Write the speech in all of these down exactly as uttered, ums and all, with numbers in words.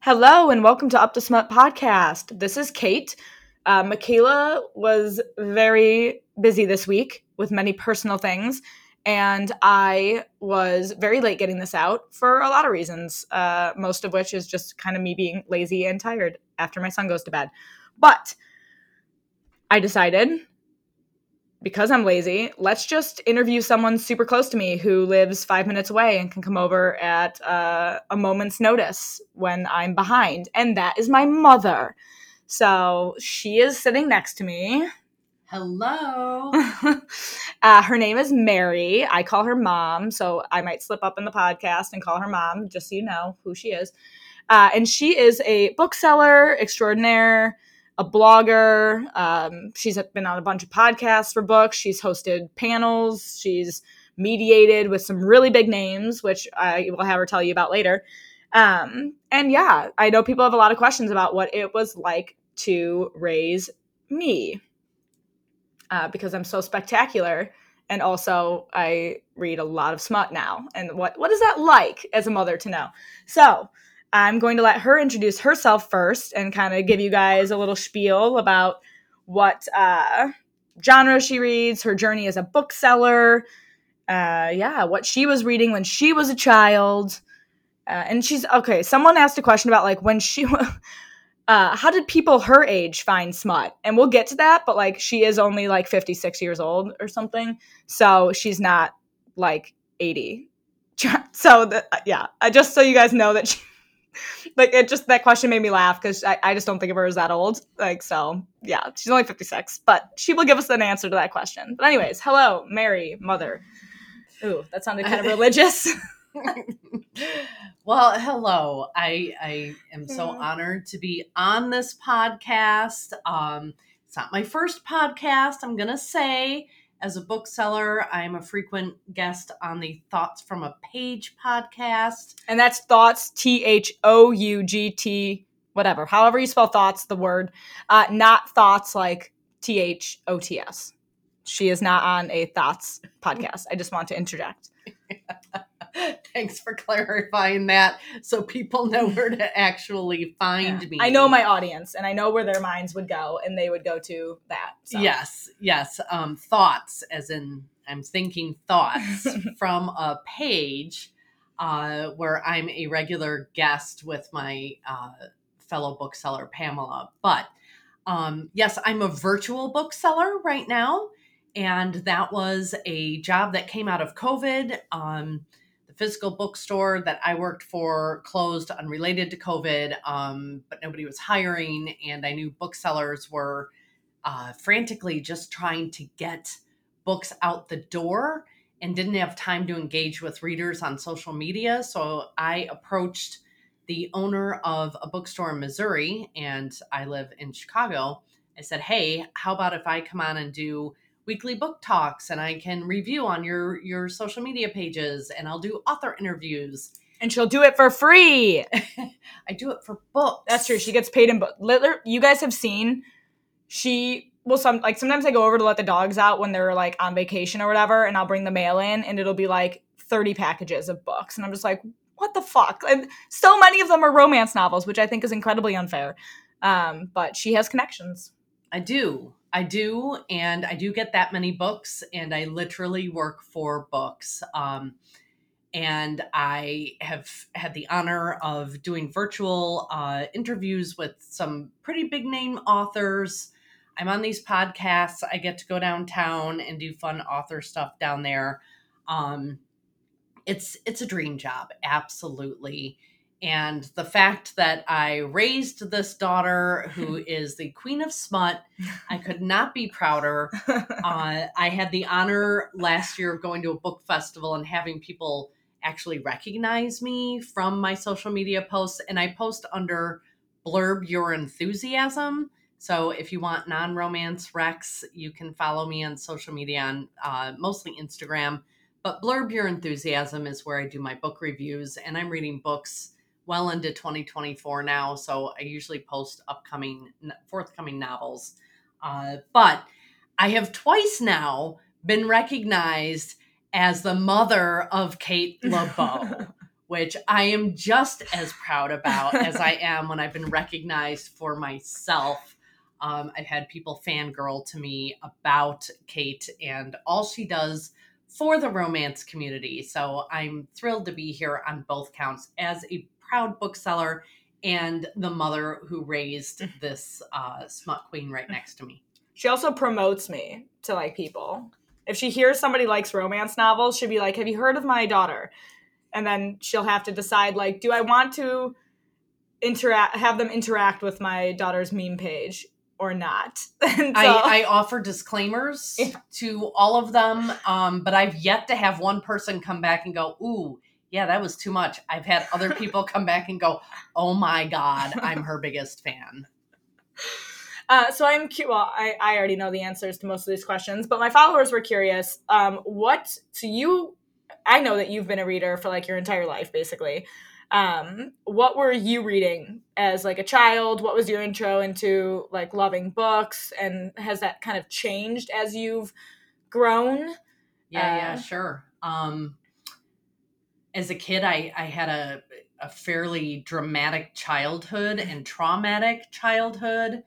Hello and welcome to Up to Smut Podcast. This is Kate. Uh, Makayla was very busy this week with many personal things, and I was very late getting this out for a lot of reasons, uh, most of which is just kind of me being lazy and tired after my son goes to bed. But I decided, because I'm lazy, let's just interview someone super close to me who lives five minutes away and can come over at uh, a moment's notice when I'm behind. And that is my mother. So she is sitting next to me. Hello. uh, her name is Mary. I call her Mom, so I might slip up in the podcast and call her Mom, just so you know who she is. Uh, and she is a bookseller extraordinaire, a blogger. Um, she's been on a bunch of podcasts for books. She's hosted panels. She's mediated with some really big names, which I will have her tell you about later. Um, and yeah, I know people have a lot of questions about what it was like to raise me, uh, because I'm so spectacular. And also I read a lot of smut now. And what, what is that like as a mother to know? So I'm going to let her introduce herself first and kind of give you guys a little spiel about what uh, genre she reads, her journey as a bookseller, uh, yeah, what she was reading when she was a child. Uh, and she's, okay, someone asked a question about, like, when she, uh, how did people her age find smut? And we'll get to that, but, like, she is only, like, fifty-six years old or something, so she's not, like, eighty. So, the, yeah, just so you guys know that she... Like, it just, that question made me laugh because I, I just don't think of her as that old. Like, so, yeah, she's only fifty-six, but she will give us an answer to that question. But anyways, hello, Mary, mother. Ooh, that sounded kind of religious. Well, hello. I I am so honored to be on this podcast. Um, it's not my first podcast, I'm going to say. As a bookseller, I'm a frequent guest on the Thoughts from a Page podcast. And that's Thoughts, T H O U G T, whatever. However you spell Thoughts, the word. Uh, not Thoughts like T H O T S. She is not on a Thoughts podcast. I just want to interject. Thanks for clarifying that so people know where to actually find yeah. me. I know my audience, and I know where their minds would go, and they would go to that. So. Yes, yes. Um, thoughts, as in I'm thinking thoughts from a page uh, where I'm a regular guest with my uh, fellow bookseller, Pamela. But um, yes, I'm a virtual bookseller right now, and that was a job that came out of COVID. Um physical bookstore that I worked for closed unrelated to COVID, um, but nobody was hiring. And I knew booksellers were uh, frantically just trying to get books out the door and didn't have time to engage with readers on social media. So I approached the owner of a bookstore in Missouri, and I live in Chicago. I said, hey, how about if I come on and do weekly book talks, and I can review on your, your social media pages, and I'll do author interviews. And she'll do it for free. I do it for books. That's true. She gets paid in book. You guys have seen, she will some, like, sometimes I go over to let the dogs out when they're like on vacation or whatever, and I'll bring the mail in, and it'll be like thirty packages of books. And I'm just like, what the fuck? And so many of them are romance novels, which I think is incredibly unfair. Um, but she has connections. I do. I do, and I do get that many books, and I literally work for books. Um, and I have had the honor of doing virtual uh, interviews with some pretty big name authors. I'm on these podcasts. I get to go downtown and do fun author stuff down there. Um, it's it's a dream job, absolutely. And the fact that I raised this daughter who is the queen of smut, I could not be prouder. Uh, I had the honor last year of going to a book festival and having people actually recognize me from my social media posts. And I post under Blurb Your Enthusiasm. So if you want non-romance recs, you can follow me on social media, on uh, mostly Instagram. But Blurb Your Enthusiasm is where I do my book reviews. And I'm reading books well into twenty twenty-four now, so I usually post upcoming, forthcoming novels. Uh, but I have twice now been recognized as the mother of Kate LeBeau, which I am just as proud about as I am when I've been recognized for myself. Um, I've had people fangirl to me about Kate and all she does for the romance community. So I'm thrilled to be here on both counts as a proud bookseller and the mother who raised this uh, smut queen right next to me. She also promotes me to like people. If she hears somebody likes romance novels, she'll be like, have you heard of my daughter? And then she'll have to decide, like, do I want to interact, have them interact with my daughter's meme page or not? so- I, I offer disclaimers yeah. to all of them, um, but I've yet to have one person come back and go, ooh, yeah, that was too much. I've had other people come back and go, oh my God, I'm her biggest fan. Uh, so I'm cute. Well, I, I already know the answers to most of these questions, but my followers were curious. Um, what, so you, I know that you've been a reader for like your entire life, basically. Um, what were you reading as like a child? What was your intro into like loving books? And has that kind of changed as you've grown? Yeah, uh, yeah, sure. Um, as a kid, I, I had a, a fairly dramatic childhood and traumatic childhood.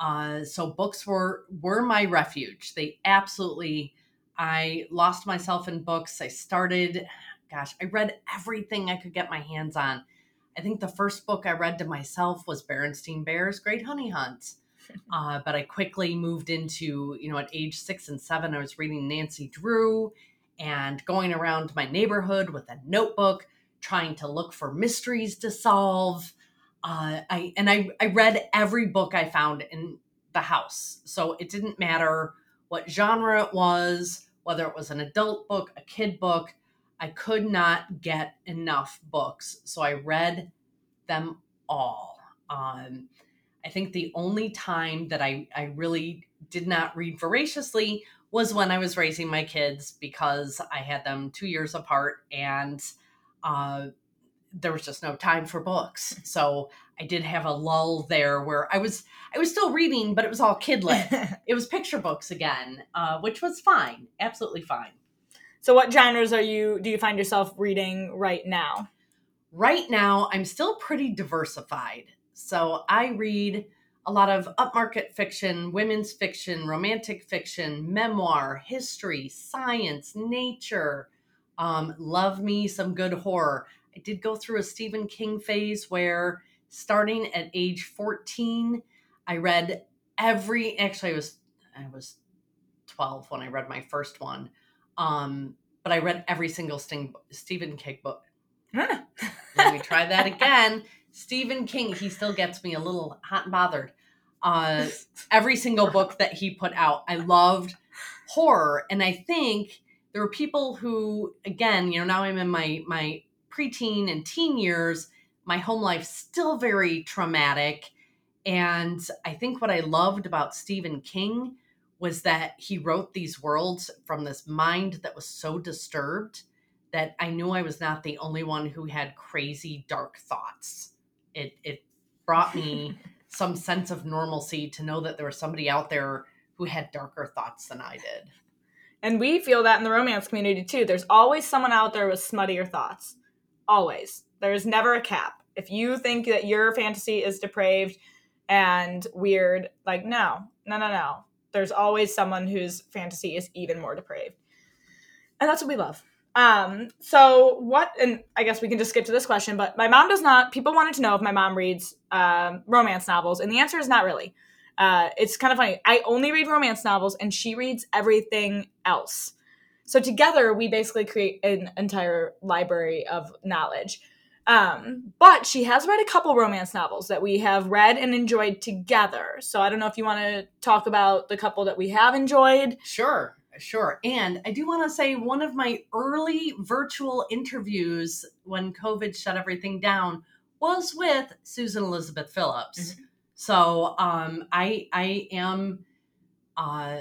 Uh, so books were, were my refuge. They absolutely, I lost myself in books. I started, gosh, I read everything I could get my hands on. I think the first book I read to myself was Berenstain Bears' Great Honey Hunt. Uh, but I quickly moved into, you know, at age six and seven, I was reading Nancy Drew and going around my neighborhood with a notebook, trying to look for mysteries to solve. Uh, I and I, I read every book I found in the house. So it didn't matter what genre it was, whether it was an adult book, a kid book, I could not get enough books. So I read them all. Um, I think the only time that I, I really did not read voraciously was when I was raising my kids because I had them two years apart and uh there was just no time for books. So I did have a lull there where I was, I was still reading, but it was all kid lit. It was picture books again, uh, which was fine. Absolutely fine. So what genres are you, do you find yourself reading right now? Right now, I'm still pretty diversified. So I read a lot of upmarket fiction, women's fiction, romantic fiction, memoir, history, science, nature. Um, love me some good horror. I did go through a Stephen King phase where starting at age fourteen, I read every, actually I was, I was twelve when I read my first one. Um, but I read every single Sting, Stephen King book. Huh. Let me try that again. Stephen King, he still gets me a little hot and bothered. Uh, every single book that he put out, I loved horror. And I think there were people who, again, you know, now I'm in my, my, preteen and teen years, my home life still very traumatic. And I think what I loved about Stephen King was that he wrote these worlds from this mind that was so disturbed that I knew I was not the only one who had crazy dark thoughts. It it brought me some sense of normalcy to know that there was somebody out there who had darker thoughts than I did. And we feel that in the romance community too. There's always someone out there with smuttier thoughts. Always. There is never a cap. If you think that your fantasy is depraved and weird, like, no, no, no, no. There's always someone whose fantasy is even more depraved. And that's what we love. Um, so what, and I guess we can just skip to this question, but my mom does not, people wanted to know if my mom reads um, romance novels, and the answer is not really. Uh, it's kind of funny. I only read romance novels, and she reads everything else. So together, we basically create an entire library of knowledge. Um, but she has read a couple romance novels that we have read and enjoyed together. So I don't know if you want to talk about the couple that we have enjoyed. Sure, sure. And I do want to say one of my early virtual interviews when COVID shut everything down was with Susan Elizabeth Phillips. Mm-hmm. So um, I, I am... Uh,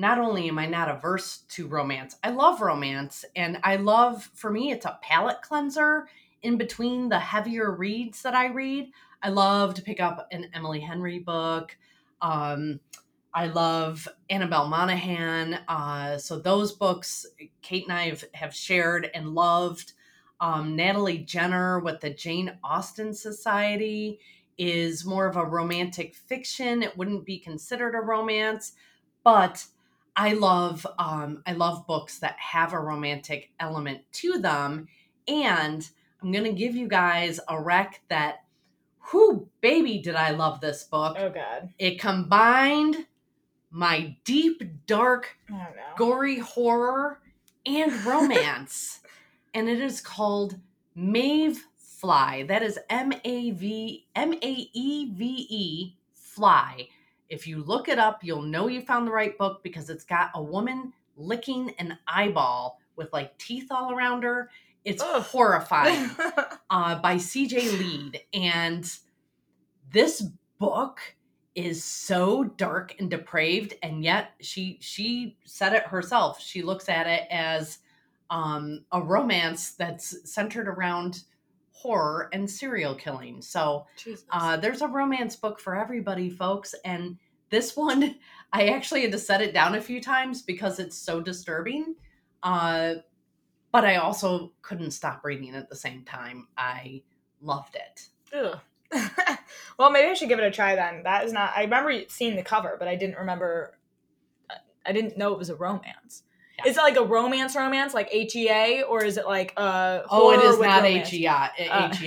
Not only am I not averse to romance, I love romance. And I love, for me, it's a palate cleanser in between the heavier reads that I read. I love to pick up an Emily Henry book. Um, I love Annabelle Monaghan. Uh, so those books, Kate and I have, have shared and loved. Um, Natalie Jenner with the Jane Austen Society is more of a romantic fiction. It wouldn't be considered a romance, but I love um, I love books that have a romantic element to them. And I'm going to give you guys a rec that, whoo, baby, did I love this book. Oh, God. It combined my deep, dark, oh, no. gory horror and romance. And it is called Maeve Fly. That is M A V M A E V E, Fly. If you look it up, you'll know you found the right book because it's got a woman licking an eyeball with like teeth all around her. It's Ugh. horrifying uh, by C J. Leed. And this book is so dark and depraved. And yet she she said it herself. She looks at it as um, a romance that's centered around horror and serial killing. So uh, there's a romance book for everybody, folks. And this one, I actually had to set it down a few times because it's so disturbing. Uh, but I also couldn't stop reading at the same time. I loved it. Ugh. Well, maybe I should give it a try then. That is not, I remember seeing the cover, but I didn't remember, I didn't know it was a romance. Yeah. Is it like a romance romance, like H E A, or is it like a horror with romance? Oh, it is not H E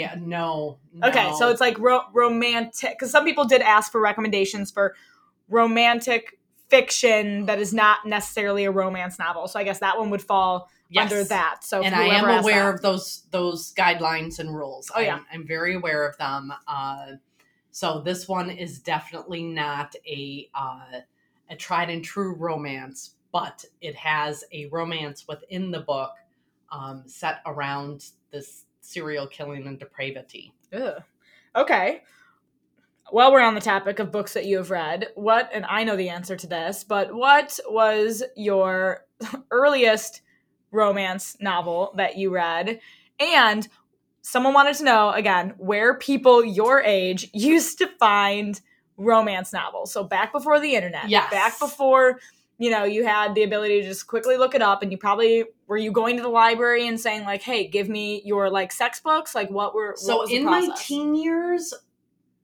A. Uh, no, no. Okay, so it's like ro- romantic, because some people did ask for recommendations for romantic fiction that is not necessarily a romance novel. So I guess that one would fall yes. under that. So and I am aware that. of those those guidelines and rules. Oh, I'm, yeah. I'm very aware of them. Uh, so this one is definitely not a uh, a tried and true romance, but it has a romance within the book um, set around this serial killing and depravity. Ugh. Okay. Well, we're on the topic of books that you have read. What, and I know the answer to this, but what was your earliest romance novel that you read? And someone wanted to know, again, where people your age used to find romance novels. So back before the internet. Yes. Back before... You know, you had the ability to just quickly look it up, and you probably were you going to the library and saying like, "Hey, give me your like sex books." Like, what were so what was in the process? My teen years,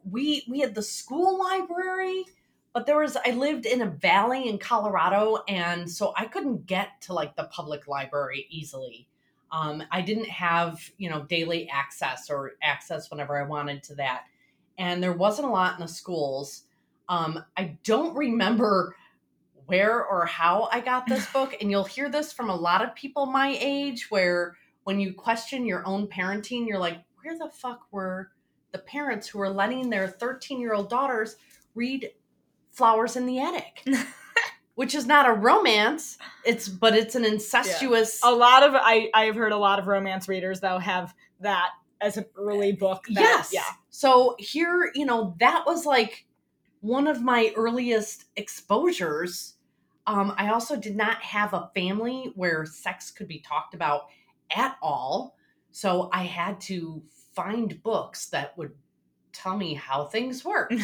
we we had the school library, but there was I lived in a valley in Colorado, and so I couldn't get to like the public library easily. Um, I didn't have you know daily access or access whenever I wanted to that, and there wasn't a lot in the schools. Um, I don't remember where or how I got this book. And you'll hear this from a lot of people my age, where when you question your own parenting, you're like, where the fuck were the parents who were letting their thirteen-year-old daughters read Flowers in the Attic? Which is not a romance, It's but it's an incestuous... Yeah. A lot of... I, I've heard a lot of romance readers, though, have that as an early book. That, yes. Yeah. So here, you know, that was like one of my earliest exposures. Um, I also did not have a family where sex could be talked about at all. So I had to find books that would tell me how things worked.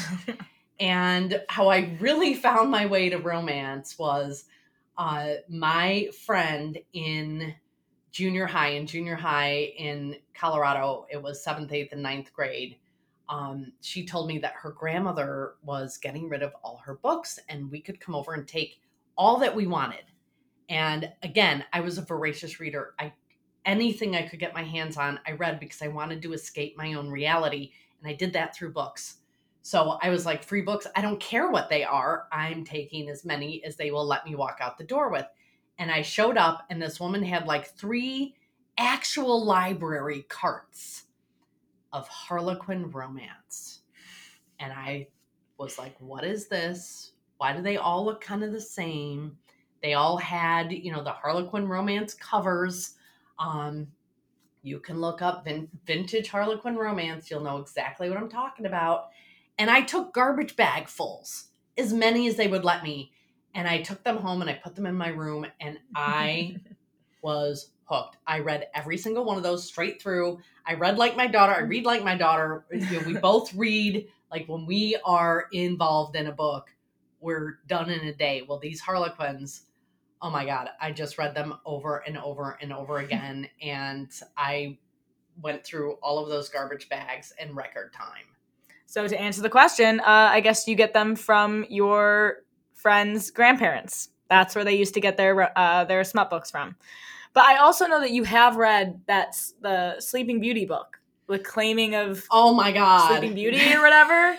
And how I really found my way to romance was uh, my friend in junior high, in junior high in Colorado, it was seventh, eighth, and ninth grade. Um, she told me that her grandmother was getting rid of all her books and we could come over and take all that we wanted. And again, I was a voracious reader. I, anything I could get my hands on, I read because I wanted to escape my own reality. And I did that through books. So I was like, free books. I don't care what they are. I'm taking as many as they will let me walk out the door with. And I showed up and this woman had like three actual library carts of Harlequin romance. And I was like, what is this? Why do they all look kind of the same? They all had, you know, the Harlequin romance covers. Um, you can look up vin- vintage Harlequin romance. You'll know exactly what I'm talking about. And I took garbage bag fulls, as many as they would let me. And I took them home and I put them in my room and I was hooked. I read every single one of those straight through. I read like my daughter. I read like my daughter. You know, we both read. Like when we are involved in a book, we're done in a day. Well, these Harlequins, oh my God, I just read them over and over and over again. And I went through all of those garbage bags in record time. So to answer the question, uh, I guess you get them from your friends' grandparents. That's where they used to get their uh, their smut books from. But I also know that you have read that the Sleeping Beauty book, the claiming of oh my god Sleeping Beauty or whatever.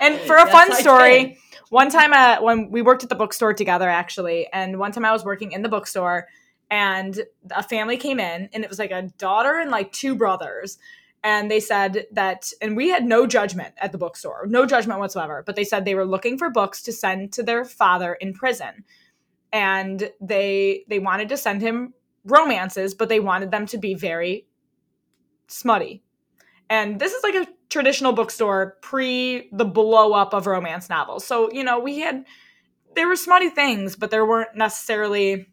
And for a yes, fun story, one time uh, when we worked at the bookstore together, actually, and one time I was working in the bookstore, and a family came in, and it was like a daughter and like two brothers. And they said that, and we had no judgment at the bookstore, no judgment whatsoever, but they said they were looking for books to send to their father in prison. And they they wanted to send him romances, but they wanted them to be very smutty. And this is like a traditional bookstore pre the blow up of romance novels. So, you know, we had, there were smutty things, but there weren't necessarily,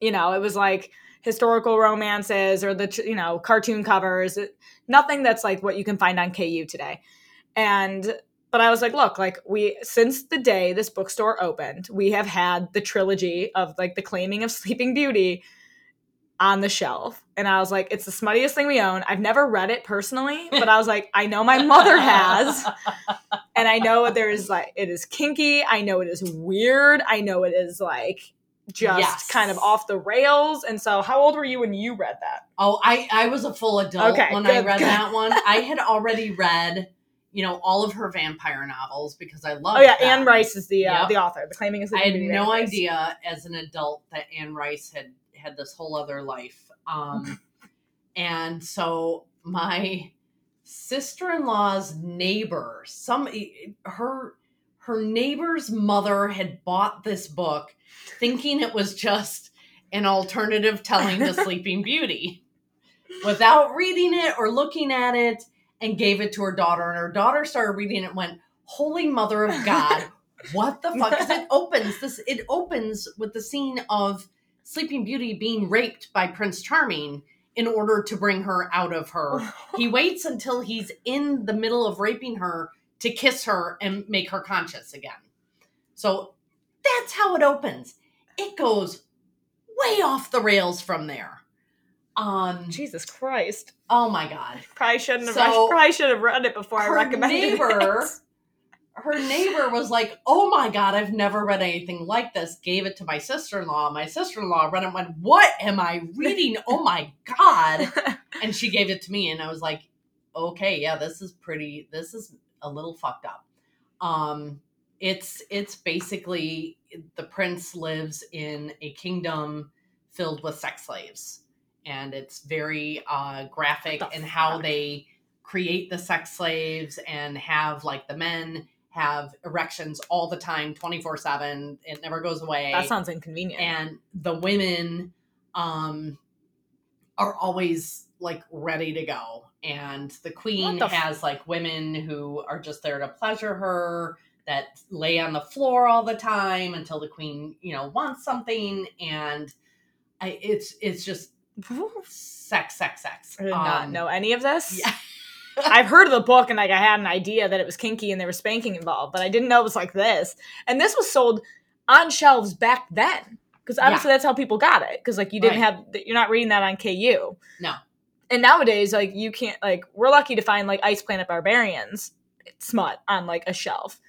you know, it was like historical romances or the, you know, cartoon covers, nothing that's like what you can find on K U today. And, but I was like, look, like we, since the day this bookstore opened, we have had the trilogy of like the claiming of Sleeping Beauty on the shelf. And I was like, it's the smuttiest thing we own. I've never read it personally, but I was like, I know my mother has. And I know there is like, it is kinky. I know it is weird. I know it is like just yes. kind of off the rails. And so how old were you when you read that? Oh, I, I was a full adult okay, when good, I read good. that one. I had already read, you know, all of her vampire novels because I loved Oh yeah, them. Anne Rice is the, uh, yep. the author. The claiming is the I had no Rice. idea as an adult that Anne Rice had had this whole other life. Um, and so my sister-in-law's neighbor, some her her neighbor's mother had bought this book thinking it was just an alternative telling to Sleeping Beauty without reading it or looking at it, and gave it to her daughter. And her daughter started reading it and went, Holy Mother of God, what the fuck? Because it opens this it opens with the scene of Sleeping Beauty being raped by Prince Charming in order to bring her out of her. He waits until he's in the middle of raping her to kiss her and make her conscious again. So that's how it opens. It goes way off the rails from there. Um, Jesus Christ. Oh my God. Probably shouldn't have, so I probably should have read it before I recommended neighbor, it. Her neighbor was like, oh my God, I've never read anything like this. Gave it to my sister-in-law. My sister-in-law read it and went, what am I reading? Oh my God. And she gave it to me. And I was like, okay, yeah, this is pretty, this is a little fucked up. Um, it's, it's basically the prince lives in a kingdom filled with sex slaves. And it's very uh, graphic in how they create the sex slaves and have like the men have erections all the time, twenty-four seven. It never goes away. That sounds inconvenient. And the women um, are always like ready to go. And the queen the has f- like women who are just there to pleasure her that lay on the floor all the time until the queen, you know, wants something. And I, it's, it's just sex, sex, sex. I did um, not know any of this. Yeah. I've heard of the book, and like I had an idea that it was kinky and there was spanking involved, but I didn't know it was like this. And this was sold on shelves back then, because obviously yeah. that's how people got it. Because like you didn't right. have, you're not reading that on K U. No. And nowadays, like you can't, like we're lucky to find like Ice Planet Barbarians smut on like a shelf.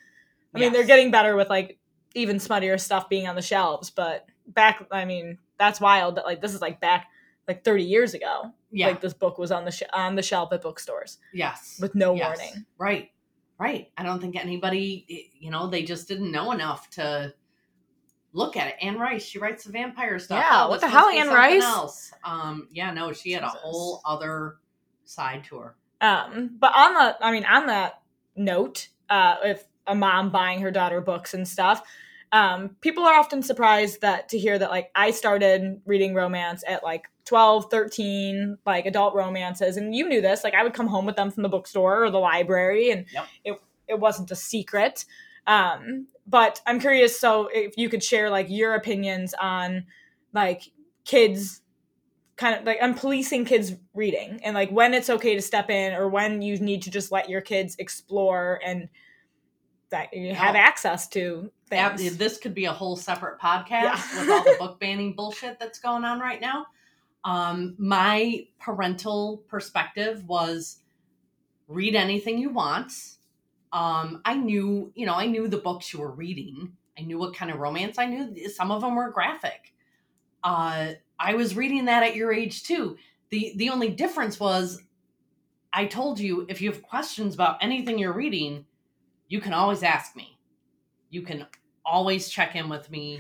I yes. mean, they're getting better with like even smuttier stuff being on the shelves, but back, I mean, that's wild. But like this is like back like thirty years ago. Yeah. Like this book was on the sh- on the shelf at bookstores. Yes. With no yes. warning. Right. Right. I don't think anybody, you know, they just didn't know enough to look at it. Anne Rice, she writes the vampire stuff. Yeah. Oh, what the hell, Anne Rice? Else. Um, yeah, no, she had Jesus. a whole other side to her. Um, but on the, I mean, on that note, uh, if a mom buying her daughter books and stuff, um, people are often surprised that to hear that, like, I started reading romance at like twelve, thirteen, like adult romances. And you knew this, like I would come home with them from the bookstore or the library, and yep. it it wasn't a secret. Um, but I'm curious, so if you could share like your opinions on like kids kind of like, I'm policing kids reading and like when it's okay to step in or when you need to just let your kids explore and that you have oh. access to things. Yeah, this could be a whole separate podcast yeah. with all the book banning bullshit that's going on right now. Um, my parental perspective was read anything you want. Um, I knew, you know, I knew the books you were reading. I knew what kind of romance I knew. Some of them were graphic. Uh, I was reading that at your age too. The the only difference was I told you, if you have questions about anything you're reading, you can always ask me. You can always check in with me.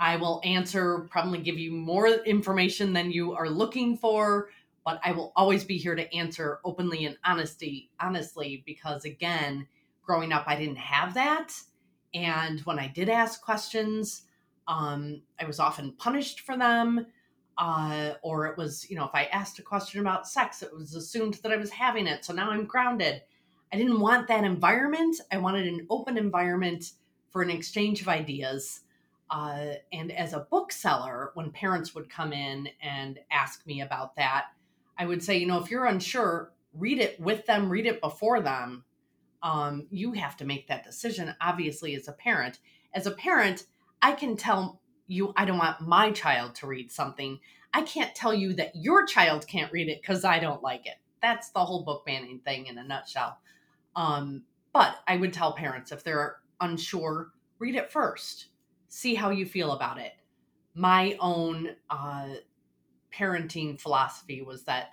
I will answer, probably give you more information than you are looking for, but I will always be here to answer openly and honestly, honestly, because again, growing up, I didn't have that. And when I did ask questions, um, I was often punished for them. Uh, or it was, you know, if I asked a question about sex, it was assumed that I was having it. So now I'm grounded. I didn't want that environment. I wanted an open environment for an exchange of ideas. Uh, and as a bookseller, when parents would come in and ask me about that, I would say, you know, if you're unsure, read it with them, read it before them. Um, you have to make that decision, obviously, as a parent. As a parent, I can tell you, I don't want my child to read something. I can't tell you that your child can't read it because I don't like it. That's the whole book banning thing in a nutshell. Um, but I would tell parents, if they're unsure, read it first. See how you feel about it. My own uh, parenting philosophy was that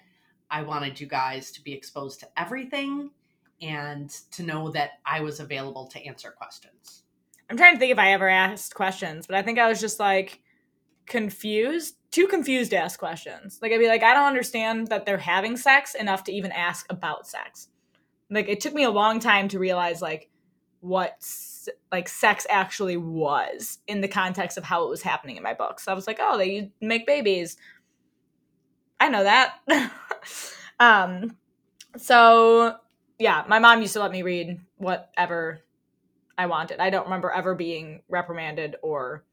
I wanted you guys to be exposed to everything and to know that I was available to answer questions. I'm trying to think if I ever asked questions, but I think I was just like confused, too confused to ask questions. Like I'd be like, I don't understand that they're having sex enough to even ask about sex. Like it took me a long time to realize like what like sex actually was in the context of how it was happening in my book. So I was like, oh, they make babies. I know that. um, so yeah, my mom used to let me read whatever I wanted. I don't remember ever being reprimanded or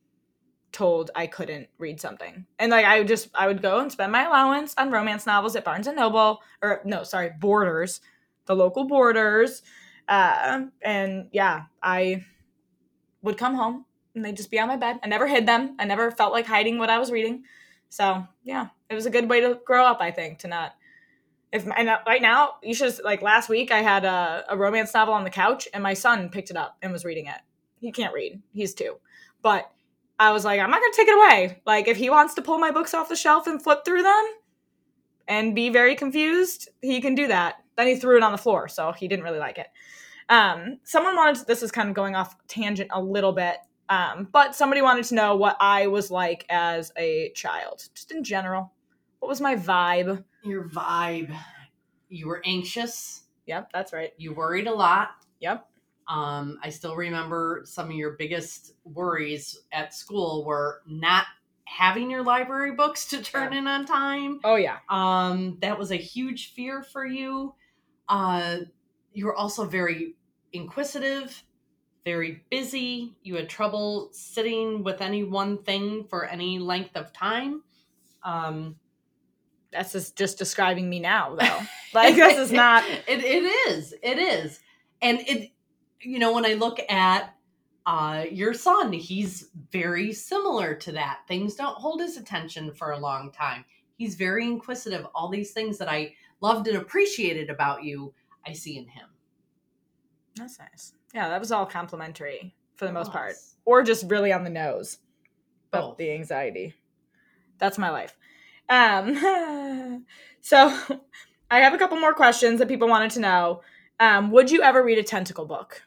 told I couldn't read something. And like, I would just, I would go and spend my allowance on romance novels at Barnes and Noble, or no, sorry, Borders, the local Borders. Uh, and yeah, I would come home and they'd just be on my bed. I never hid them. I never felt like hiding what I was reading. So yeah, it was a good way to grow up, I think, to not If and right now, you should have, like last week, I had a, a romance novel on the couch and my son picked it up and was reading it. He can't read. He's two. But I was like, I'm not going to take it away. Like if he wants to pull my books off the shelf and flip through them and be very confused, he can do that. Then he threw it on the floor. So he didn't really like it. Um, someone wanted to, this is kind of going off tangent a little bit. Um, but somebody wanted to know what I was like as a child, just in general. What was my vibe? Your vibe. You were anxious. Yep, that's right. You worried a lot. Yep. Um, I still remember some of your biggest worries at school were not having your library books to turn yeah. in on time. Oh, yeah. Um, that was a huge fear for you. Uh, you were also very inquisitive, very busy. You had trouble sitting with any one thing for any length of time. Um That's just, just describing me now, though. Like, this is not... It, it is. It is. And, it, you know, when I look at uh, your son, he's very similar to that. Things don't hold his attention for a long time. He's very inquisitive. All these things that I loved and appreciated about you, I see in him. That's nice. Yeah, that was all complimentary for the most part. Or just really on the nose. But both. The anxiety. That's my life. Um, so I have a couple more questions that people wanted to know. Um, would you ever read a tentacle book?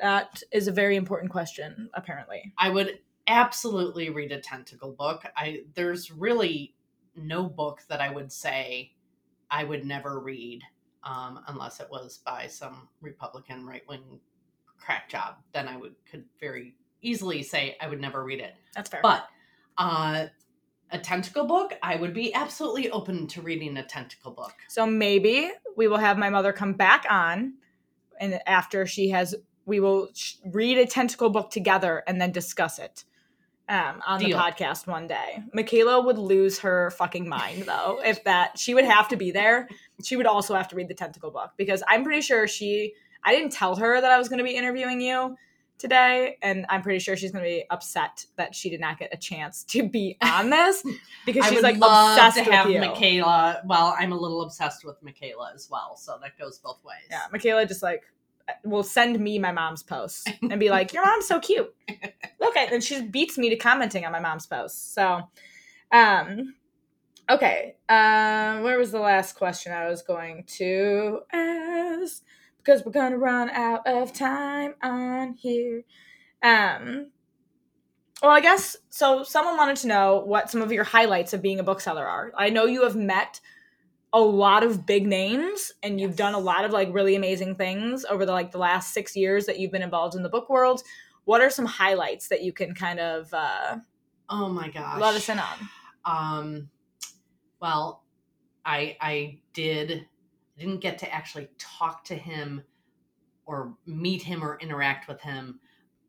That is a very important question, apparently. I would absolutely read a tentacle book. I, there's really no book that I would say I would never read, um, unless it was by some Republican right-wing crack job. Then I would, could very easily say I would never read it. That's fair. But, uh, a tentacle book, I would be absolutely open to reading a tentacle book. So maybe we will have my mother come back on, and after she has, we will sh- read a tentacle book together and then discuss it um, on Deal. The podcast one day. Makayla would lose her fucking mind, though, if that, she would have to be there. She would also have to read the tentacle book because I'm pretty sure she, I didn't tell her that I was going to be interviewing you today, and I'm pretty sure she's going to be upset that she did not get a chance to be on this because she's like obsessed with you. I would love to have Makayla. Well, I'm a little obsessed with Makayla as well, so that goes both ways. Yeah, Makayla just like will send me my mom's posts and be like, "Your mom's so cute. Look at," and she beats me to commenting on my mom's posts. So, um, okay, um, where was the last question I was going to ask? Because we're going to run out of time on here. Um, well, I guess, so someone wanted to know what some of your highlights of being a bookseller are. I know you have met a lot of big names, and you've yes. done a lot of, like, really amazing things over the, like, the last six years that you've been involved in the book world. What are some highlights that you can kind of, uh, oh my gosh, let us in on? Um, well, I, I did... didn't get to actually talk to him or meet him or interact with him,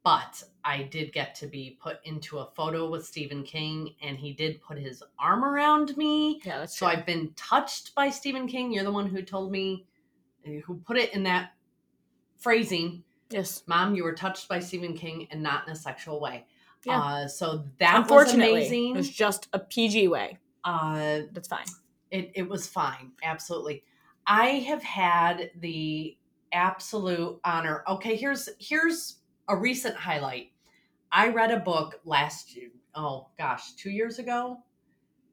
but I did get to be put into a photo with Stephen King, and he did put his arm around me. Yeah, that's so true. I've been touched by Stephen King. You're the one who told me, who put it in that phrasing. Yes. Mom, you were touched by Stephen King and not in a sexual way. Yeah. Uh, so that was amazing. It was just a P G way. Uh, that's fine. It, it was fine. Absolutely. I have had the absolute honor. Okay, here's here's a recent highlight. I read a book last, oh gosh, two years ago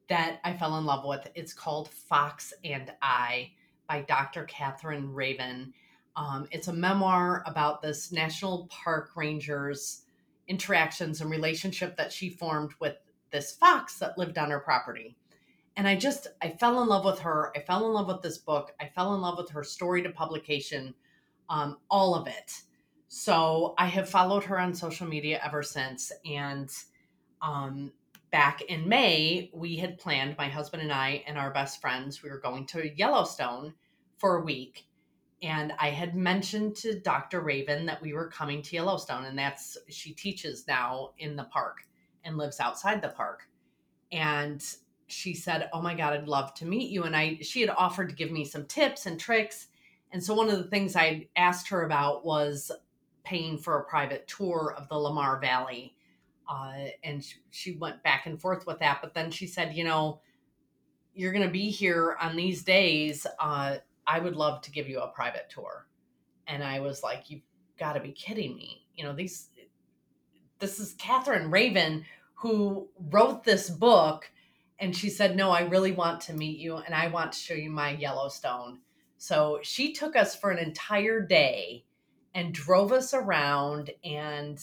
that I fell in love with. It's called Fox and I by Doctor Katherine Raven. Um, it's a memoir about this national park ranger's interactions and relationship that she formed with this fox that lived on her property. And I just, I fell in love with her. I fell in love with this book. I fell in love with her story to publication, um, all of it. So I have followed her on social media ever since. And um, back in May, we had planned, my husband and I and our best friends, we were going to Yellowstone for a week. And I had mentioned to Doctor Raven that we were coming to Yellowstone. And that's, she teaches now in the park and lives outside the park. And she said, "Oh my God, I'd love to meet you." And I, she had offered to give me some tips and tricks. And so one of the things I asked her about was paying for a private tour of the Lamar Valley. Uh, and she, she went back and forth with that. But then she said, "You know, you're going to be here on these days. Uh, I would love to give you a private tour." And I was like, "You've got to be kidding me. You know, these, this is Katherine Raven who wrote this book." And she said, "No, I really want to meet you, and I want to show you my Yellowstone." So she took us for an entire day and drove us around and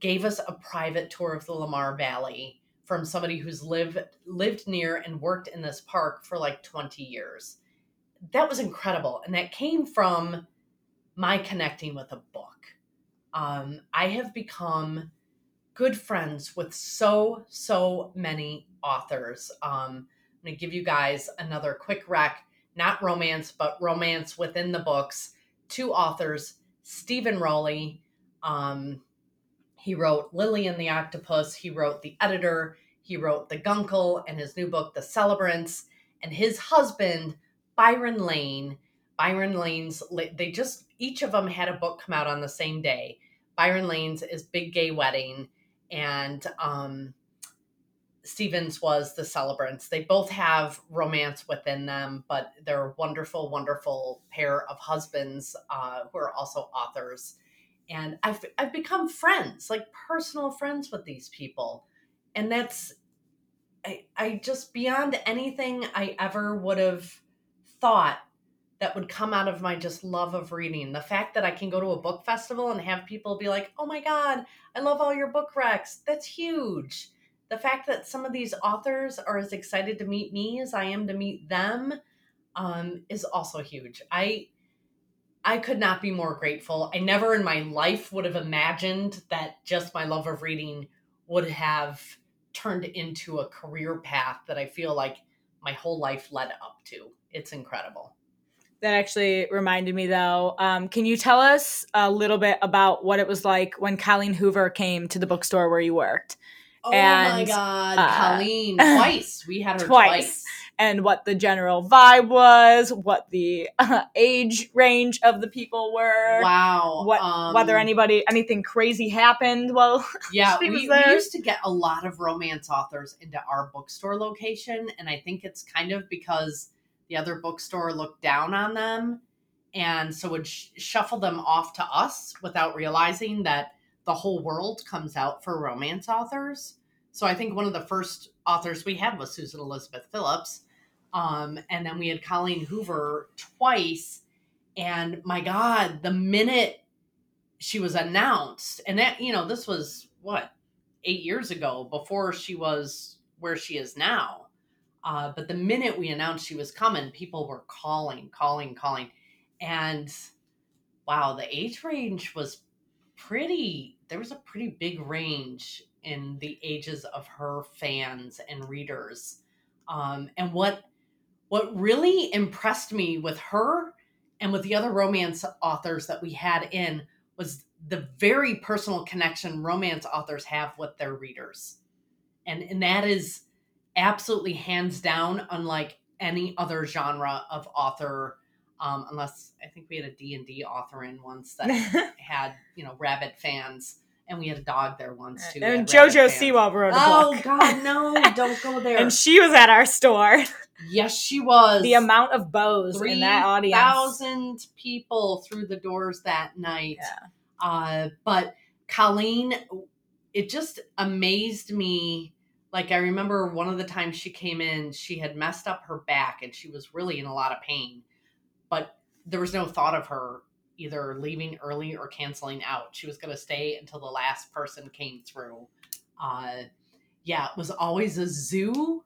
gave us a private tour of the Lamar Valley from somebody who's lived lived near and worked in this park for like twenty years. That was incredible. And that came from my connecting with a book. Um, I have become good friends with so, so many authors. Um, I'm going to give you guys another quick rec, not romance, but romance within the books. Two authors, Stephen Rowley. Um, he wrote Lily and the Octopus. He wrote The Editor. He wrote The Gunkle and his new book, The Celebrants, and his husband, Byron Lane. Byron Lane's, they just, each of them had a book come out on the same day. Byron Lane's is Big Gay Wedding. And um, Stephen's was The Celebrants. They both have romance within them, but they're a wonderful, wonderful pair of husbands uh, who are also authors. And I've I've become friends, like personal friends with these people. And that's, I, I just, beyond anything I ever would have thought that would come out of my just love of reading. The fact that I can go to a book festival and have people be like, "Oh my God, I love all your book recs." That's huge. The fact that some of these authors are as excited to meet me as I am to meet them um, is also huge. I I could not be more grateful. I never in my life would have imagined that just my love of reading would have turned into a career path that I feel like my whole life led up to. It's incredible. That actually reminded me, though. Um, can you tell us a little bit about what it was like when Colleen Hoover came to the bookstore where you worked? Oh, and, my God. Uh, Colleen. Twice. We had her twice. twice. and what the general vibe was, what the uh, age range of the people were. Wow. What, um, whether anybody, anything crazy happened while yeah, she was we, there. We used to get a lot of romance authors into our bookstore location, and I think it's kind of because the other bookstore looked down on them and so would sh- shuffle them off to us without realizing that the whole world comes out for romance authors. So I think one of the first authors we had was Susan Elizabeth Phillips. Um, and then we had Colleen Hoover twice. And my God, the minute she was announced, and that, you know, this was what, eight years ago before she was where she is now. Uh, but the minute we announced she was coming, people were calling, calling, calling. And wow, the age range was pretty, there was a pretty big range in the ages of her fans and readers. Um, and what what really impressed me with her and with the other romance authors that we had in was the very personal connection romance authors have with their readers. And, and that is absolutely hands down, unlike any other genre of author, um, unless I think we had a D and D author in once that had, you know, rabid fans. And we had a dog there once, too. And JoJo Siwa wrote a oh, book. Oh, God, no. Don't go there. And she was at our store. Yes, she was. The amount of bows in that audience. three thousand people through the doors that night. Yeah. Uh, but Colleen, it just amazed me. Like, I remember one of the times she came in, she had messed up her back, and she was really in a lot of pain. But there was no thought of her either leaving early or canceling out. She was going to stay until the last person came through. Uh, yeah, it was always a zoo,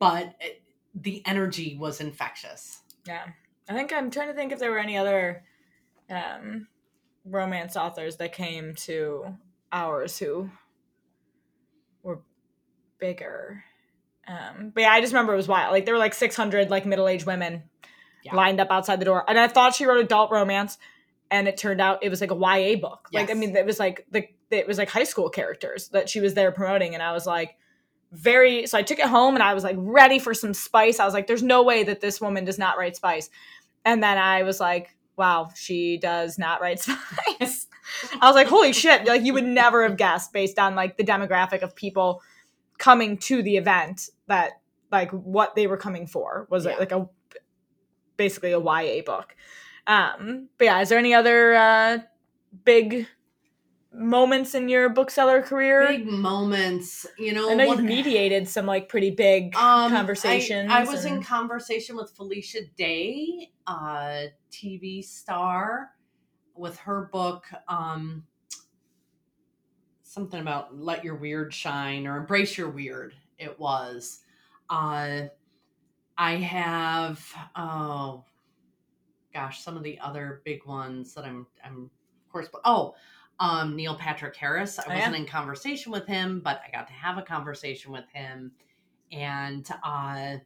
but it, the energy was infectious. Yeah. I think I'm trying to think if there were any other um, romance authors that came to ours who were bigger. Um, but yeah, I just remember it was wild. Like there were like six hundred like middle-aged women. Yeah. Lined up outside the door. And I thought she wrote adult romance, and it turned out it was like a Y A book. Yes. Like, I mean, it was like the it was like high school characters that she was there promoting. And I was like, very, so I took it home and I was like ready for some spice. I was like, there's no way that this woman does not write spice. And then I was like, wow, she does not write spice. I was like, holy shit. Like you would never have guessed based on like the demographic of people coming to the event that like what they were coming for was yeah. like a basically a Y A book. Um, but yeah, is there any other uh, big moments in your bookseller career? Big moments, you know. I know what, you've mediated some like pretty big um, conversations. I, I was and... in conversation with Felicia Day, a T V star, with her book, um, something about Let Your Weird Shine or Embrace Your Weird, it was. Uh I have, oh, gosh, some of the other big ones that I'm, I'm of course, but, oh, um, Neil Patrick Harris. I oh, wasn't yeah. in conversation with him, but I got to have a conversation with him. And, uh,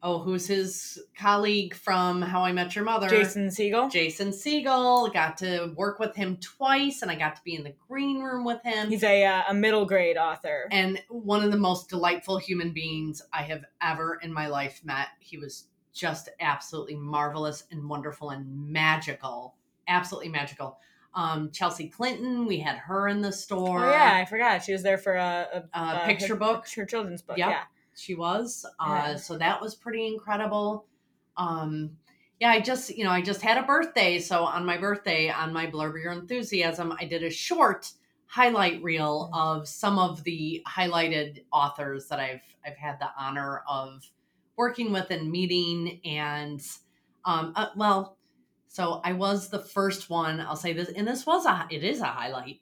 oh, who's his colleague from How I Met Your Mother? Jason Segel. Jason Segel. Got to work with him twice, and I got to be in the green room with him. He's a uh, a middle grade author. And one of the most delightful human beings I have ever in my life met. He was just absolutely marvelous and wonderful and magical. Absolutely magical. Um, Chelsea Clinton, we had her in the store. Oh, yeah, I forgot. She was there for a, a, a, a picture her, book. Her children's book, yep. yeah. She was. Uh, yeah. So that was pretty incredible. Um, yeah, I just, you know, I just had a birthday. So on my birthday, on my Blurb Your Enthusiasm, I did a short highlight reel of some of the highlighted authors that I've, I've had the honor of working with and meeting. And, um, uh, well, so I was the first one, I'll say this, and this was a, it is a highlight.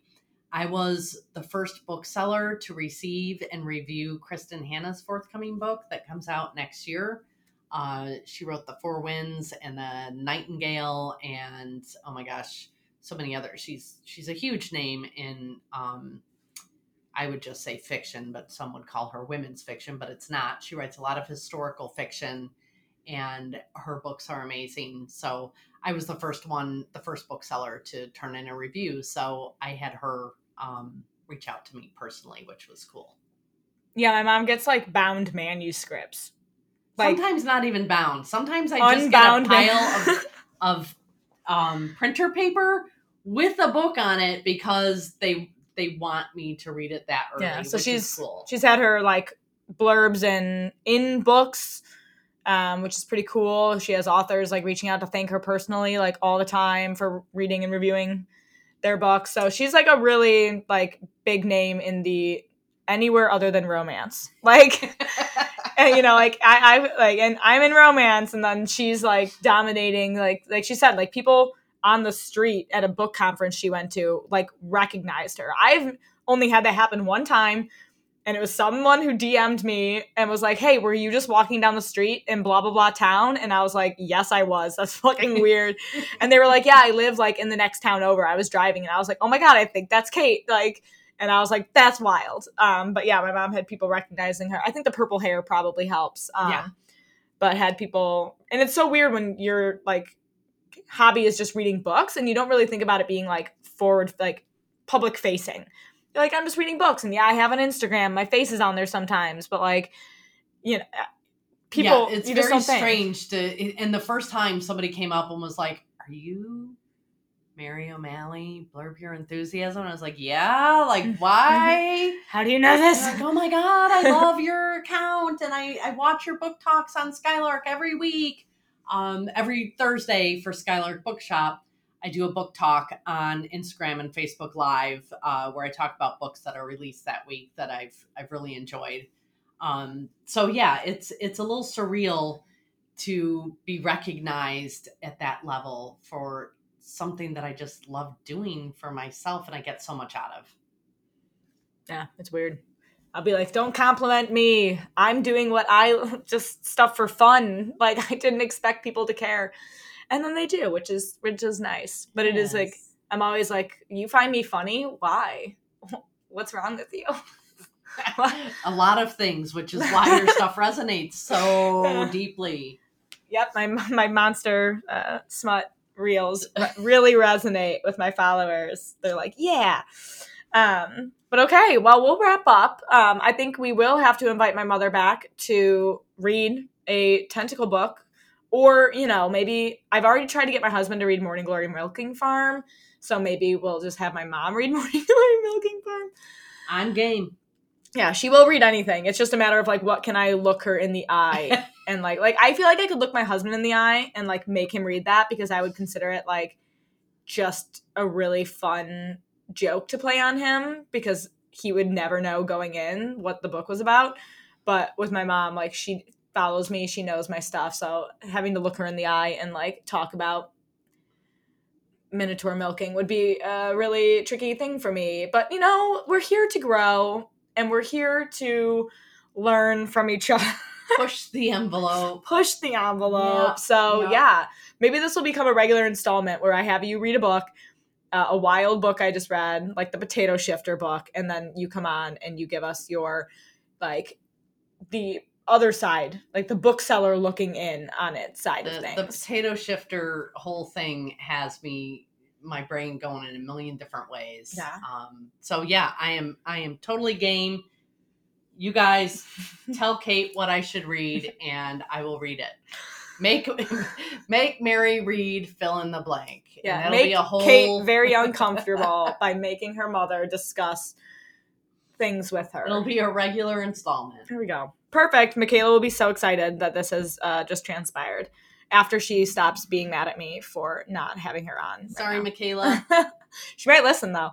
I was the first bookseller to receive and review Kristen Hanna's forthcoming book that comes out next year. Uh, she wrote The Four Winds and The Nightingale and, oh my gosh, so many others. She's she's a huge name in, um, I would just say fiction, but some would call her women's fiction, but it's not. She writes a lot of historical fiction, and her books are amazing. So I was the first one, the first bookseller to turn in a review. So I had her um, reach out to me personally, which was cool. Yeah. My mom gets like bound manuscripts. Like, sometimes not even bound. Sometimes I just unbound get a pile of, of um, printer paper with a book on it because they they want me to read it that early. Yeah, so which she's is cool. She's had her like blurbs in in books, um, which is pretty cool. She has authors like reaching out to thank her personally, like all the time for reading and reviewing their books. So she's like a really like big name in the anywhere other than romance, like. And, you know, like I, I like, and I'm in romance, and then she's like dominating, like, like she said, like people on the street at a book conference she went to, like, recognized her. I've only had that happen one time, and it was someone who D M'd me and was like, "Hey, were you just walking down the street in blah blah blah town?" And I was like, "Yes, I was." That's fucking weird. And they were like, "Yeah, I live like in the next town over. I was driving," and I was like, "Oh my god, I think that's Kate." Like. And I was like, that's wild. Um, but yeah, my mom had people recognizing her. I think the purple hair probably helps. Um, yeah. But had people, and it's so weird when your like hobby is just reading books and you don't really think about it being like forward, like public facing. You're like, I'm just reading books. And yeah, I have an Instagram. My face is on there sometimes. But like, you know, people, yeah, it's you very just don't strange think. To, and the first time somebody came up and was like, "Are you Mary O'Malley, Blurb Your Enthusiasm?" And I was like, yeah, like, why? How do you know this? Like, oh my God, I love your account. And I, I watch your book talks on Skylark every week. Um, every Thursday for Skylark Bookshop, I do a book talk on Instagram and Facebook Live uh, where I talk about books that are released that week that I've I've really enjoyed. Um, so yeah, it's it's a little surreal to be recognized at that level for something that I just love doing for myself and I get so much out of. Yeah, it's weird. I'll be like, don't compliment me. I'm doing what I just stuff for fun. Like I didn't expect people to care. And then they do, which is which is nice. But it yes. is like I'm always like, you find me funny? Why? What's wrong with you? A lot of things, which is why your stuff resonates so deeply. Yep, my my monster uh, smut reels really resonate with my followers. They're like, yeah. Um, but okay, well, we'll wrap up. Um, I think we will have to invite my mother back to read a tentacle book or, you know, maybe I've already tried to get my husband to read Morning Glory and Milking Farm. So maybe we'll just have my mom read Morning Glory and Milking Farm. I'm game. Yeah, she will read anything. It's just a matter of like, what can I look her in the eye? And like, like I feel like I could look my husband in the eye and like make him read that because I would consider it like just a really fun joke to play on him because he would never know going in what the book was about. But with my mom, like she follows me, she knows my stuff. So having to look her in the eye and like talk about Minotaur milking would be a really tricky thing for me. But you know, we're here to grow. And we're here to learn from each other. Push the envelope. Push the envelope. Yeah, so, yeah. yeah. Maybe this will become a regular installment where I have you read a book, uh, a wild book I just read, like the Potato Shifter book, and then you come on and you give us your, like, the other side, like the bookseller looking in on it side the, of things. The Potato Shifter whole thing has me... my brain going in a million different ways. Yeah. Um, so yeah, I am, I am totally game. You guys tell Kate what I should read and I will read it. Make, make Mary read fill in the blank. Yeah. And that'll make be a whole... Kate very uncomfortable by making her mother discuss things with her. It'll be a regular installment. Here we go. Perfect. Makayla will be so excited that this has uh, just transpired. After she stops being mad at me for not having her on. Right Sorry, now. Makayla. She might listen, though.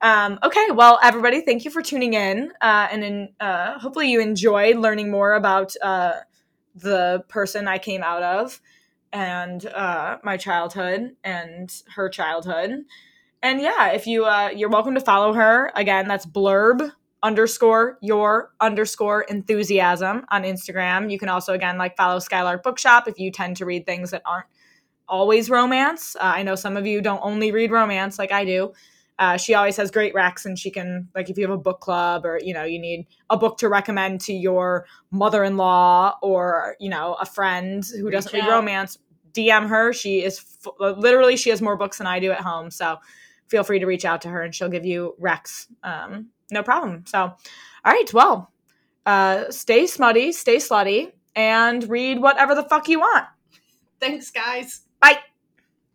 Um, okay, well, everybody, thank you for tuning in. Uh, and in, uh, hopefully you enjoyed learning more about uh, the person I came out of and uh, my childhood and her childhood. And, yeah, if you, uh, you're welcome to follow her. Again, that's blurb underscore your underscore enthusiasm on Instagram. You can also, again, like follow Skylark Bookshop if you tend to read things that aren't always romance. Uh, I know some of you don't only read romance like I do. Uh, she always has great recs and she can, like if you have a book club or, you know, you need a book to recommend to your mother-in-law or, you know, a friend who doesn't read romance, D M her. She is f- literally, she has more books than I do at home. So feel free to reach out to her and she'll give you recs. Um, No problem. So, all right. Well, uh, stay smutty, stay slutty, and read whatever the fuck you want. Thanks, guys. Bye.